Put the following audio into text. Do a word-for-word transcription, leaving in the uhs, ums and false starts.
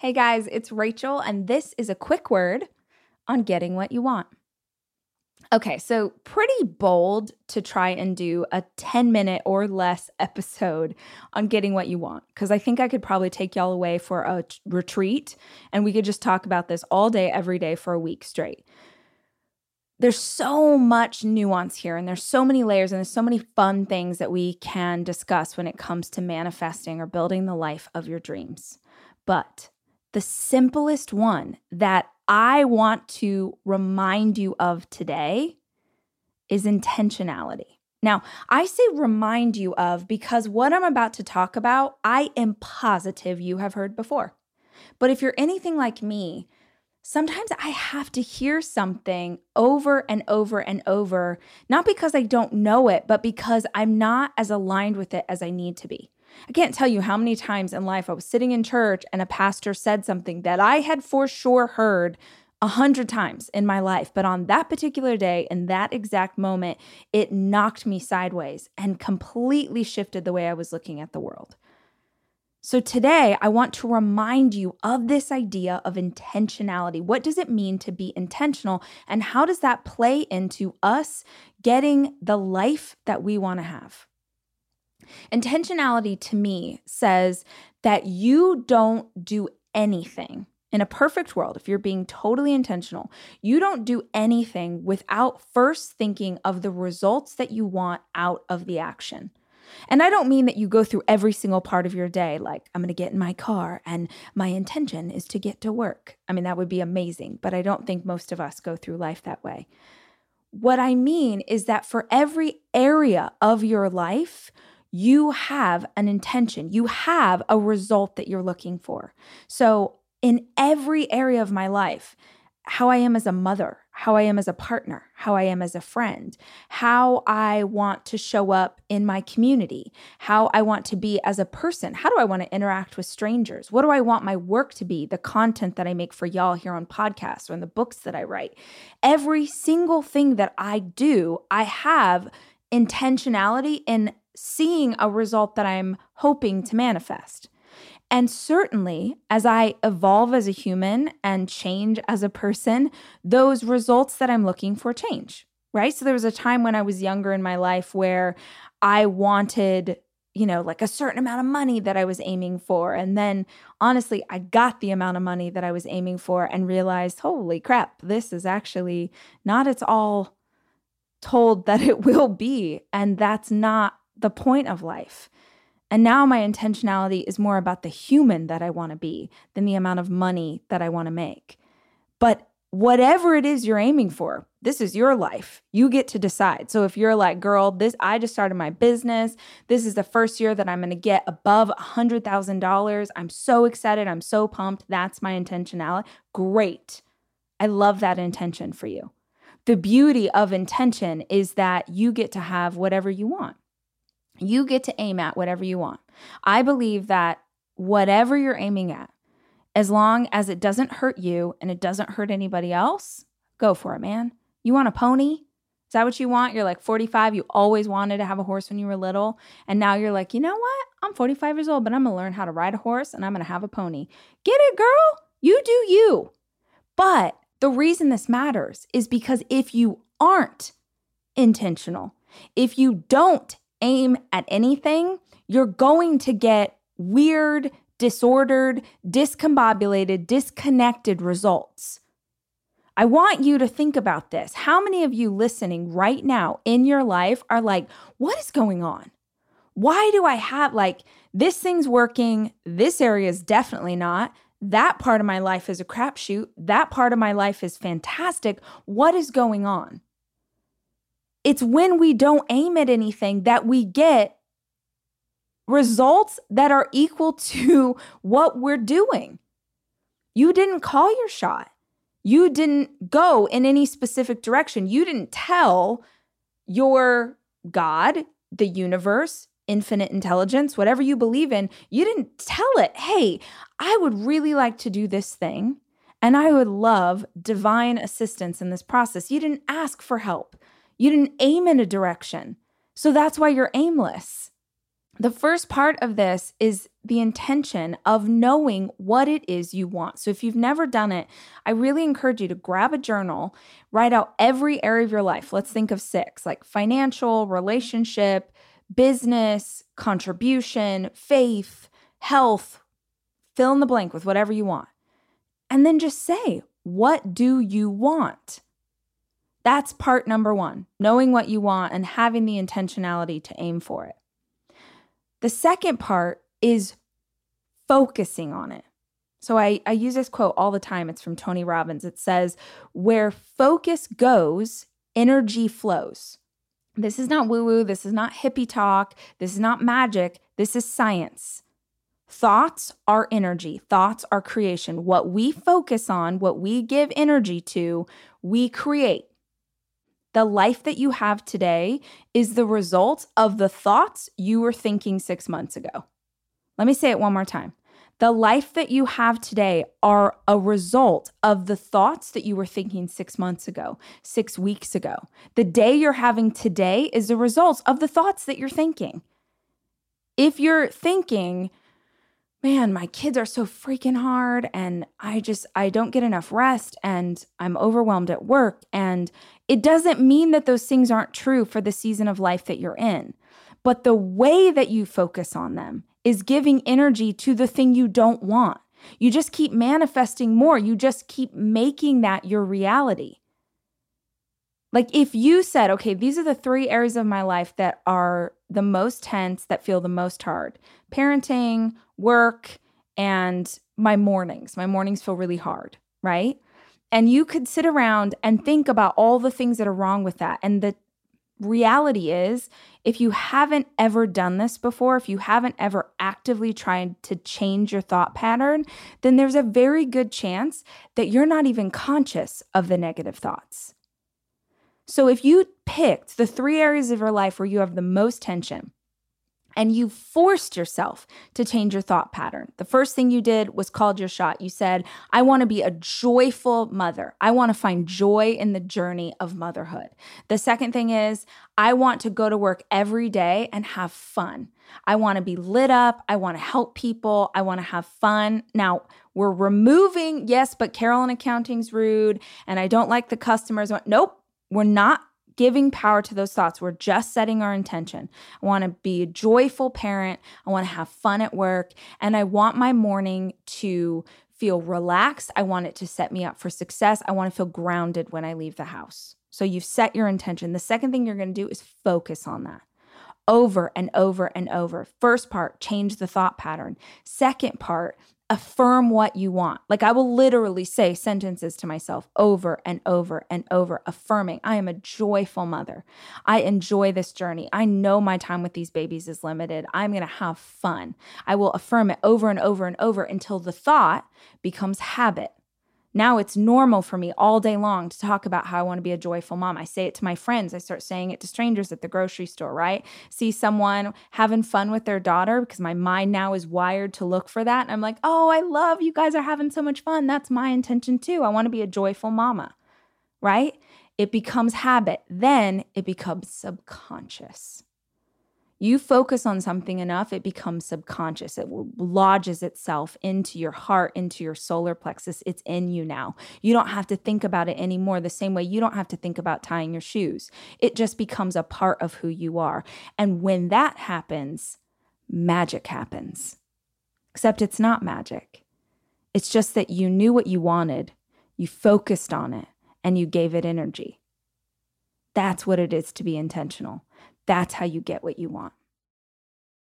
Hey guys, it's Rachel, and this is a quick word on getting what you want. Okay, so pretty bold to try and do a ten-minute or less episode on getting what you want, because I think I could probably take y'all away for a t- retreat, and we could just talk about this all day, every day for a week straight. There's so much nuance here, and there's so many layers, and there's so many fun things that we can discuss when it comes to manifesting or building the life of your dreams. But the simplest one that I want to remind you of today is intentionality. Now, I say remind you of because what I'm about to talk about, I am positive you have heard before. But if you're anything like me, sometimes I have to hear something over and over and over, not because I don't know it, but because I'm not as aligned with it as I need to be. I can't tell you how many times in life I was sitting in church and a pastor said something that I had for sure heard a hundred times in my life. But on that particular day, in that exact moment, it knocked me sideways and completely shifted the way I was looking at the world. So today, I want to remind you of this idea of intentionality. What does it mean to be intentional, and how does that play into us getting the life that we want to have? Intentionality to me says that you don't do anything. In a perfect world, if you're being totally intentional, you don't do anything without first thinking of the results that you want out of the action. And I don't mean that you go through every single part of your day, like I'm going to get in my car and my intention is to get to work. I mean, that would be amazing, but I don't think most of us go through life that way. What I mean is that for every area of your life, you have an intention. You have a result that you're looking for. So in every area of my life, how I am as a mother, how I am as a partner, how I am as a friend, how I want to show up in my community, how I want to be as a person, how do I want to interact with strangers, what do I want my work to be, the content that I make for y'all here on podcasts or in the books that I write. Every single thing that I do, I have intentionality in seeing a result that I'm hoping to manifest. And certainly, as I evolve as a human and change as a person, those results that I'm looking for change, right? So there was a time when I was younger in my life where I wanted, you know, like a certain amount of money that I was aiming for. And then, honestly, I got the amount of money that I was aiming for and realized, holy crap, this is actually not at all told that it will be. And that's not the point of life. And now my intentionality is more about the human that I want to be than the amount of money that I want to make. But whatever it is you're aiming for, this is your life. You get to decide. So if you're like, girl, this I just started my business. This is the first year that I'm going to get above one hundred thousand dollars. I'm so excited. I'm so pumped. That's my intentionality. Great. I love that intention for you. The beauty of intention is that you get to have whatever you want. You get to aim at whatever you want. I believe that whatever you're aiming at, as long as it doesn't hurt you and it doesn't hurt anybody else, go for it, man. You want a pony? Is that what you want? You're like forty-five. You always wanted to have a horse when you were little. And now you're like, you know what? I'm forty-five years old, but I'm going to learn how to ride a horse and I'm going to have a pony. Get it, girl. You do you. But the reason this matters is because if you aren't intentional, if you don't aim at anything, you're going to get weird, disordered, discombobulated, disconnected results. I want you to think about this. How many of you listening right now in your life are like, what is going on? Why do I have like, this thing's working, this area is definitely not, that part of my life is a crapshoot, that part of my life is fantastic, what is going on? It's when we don't aim at anything that we get results that are equal to what we're doing. You didn't call your shot. You didn't go in any specific direction. You didn't tell your God, the universe, infinite intelligence, whatever you believe in, you didn't tell it, hey, I would really like to do this thing, and I would love divine assistance in this process. You didn't ask for help. You didn't aim in a direction. So that's why you're aimless. The first part of this is the intention of knowing what it is you want. So if you've never done it, I really encourage you to grab a journal, write out every area of your life. Let's think of six, like financial, relationship, business, contribution, faith, health, fill in the blank with whatever you want. And then just say, what do you want? That's part number one, knowing what you want and having the intentionality to aim for it. The second part is focusing on it. So I, I use this quote all the time. It's from Tony Robbins. It says, where focus goes, energy flows. This is not woo-woo. This is not hippie talk. This is not magic. This is science. Thoughts are energy. Thoughts are creation. What we focus on, what we give energy to, we create. The life that you have today is the result of the thoughts you were thinking six months ago. Let me say it one more time. The life that you have today are a result of the thoughts that you were thinking six months ago, six weeks ago. The day you're having today is the result of the thoughts that you're thinking. If you're thinking, man, my kids are so freaking hard and I just, I don't get enough rest and I'm overwhelmed at work. And it doesn't mean that those things aren't true for the season of life that you're in. But the way that you focus on them is giving energy to the thing you don't want. You just keep manifesting more. You just keep making that your reality. Like if you said, okay, these are the three areas of my life that are the most tense, that feel the most hard. Parenting, work, and my mornings. My mornings feel really hard, right? And you could sit around and think about all the things that are wrong with that. And the reality is, if you haven't ever done this before, if you haven't ever actively tried to change your thought pattern, then there's a very good chance that you're not even conscious of the negative thoughts. So if you picked the three areas of your life where you have the most tension and you forced yourself to change your thought pattern, the first thing you did was called your shot. You said, I want to be a joyful mother. I want to find joy in the journey of motherhood. The second thing is, I want to go to work every day and have fun. I want to be lit up. I want to help people. I want to have fun. Now, we're removing, yes, but Carol in accounting's rude and I don't like the customers. Nope. We're not giving power to those thoughts. We're just setting our intention. I want to be a joyful parent. I want to have fun at work. And I want my morning to feel relaxed. I want it to set me up for success. I want to feel grounded when I leave the house. So you've set your intention. The second thing you're going to do is focus on that over and over and over. First part, change the thought pattern. Second part, affirm what you want. Like I will literally say sentences to myself over and over and over, affirming, I am a joyful mother. I enjoy this journey. I know my time with these babies is limited. I'm going to have fun. I will affirm it over and over and over until the thought becomes habit. Now it's normal for me all day long to talk about how I want to be a joyful mom. I say it to my friends. I start saying it to strangers at the grocery store, right? See someone having fun with their daughter because my mind now is wired to look for that. And I'm like, oh, I love you guys are having so much fun. That's my intention too. I want to be a joyful mama, right? It becomes habit. Then it becomes subconscious. You focus on something enough, it becomes subconscious. It lodges itself into your heart, into your solar plexus. It's in you now. You don't have to think about it anymore the same way you don't have to think about tying your shoes. It just becomes a part of who you are. And when that happens, magic happens. Except it's not magic. It's just that you knew what you wanted, you focused on it, and you gave it energy. That's what it is to be intentional. That's how you get what you want.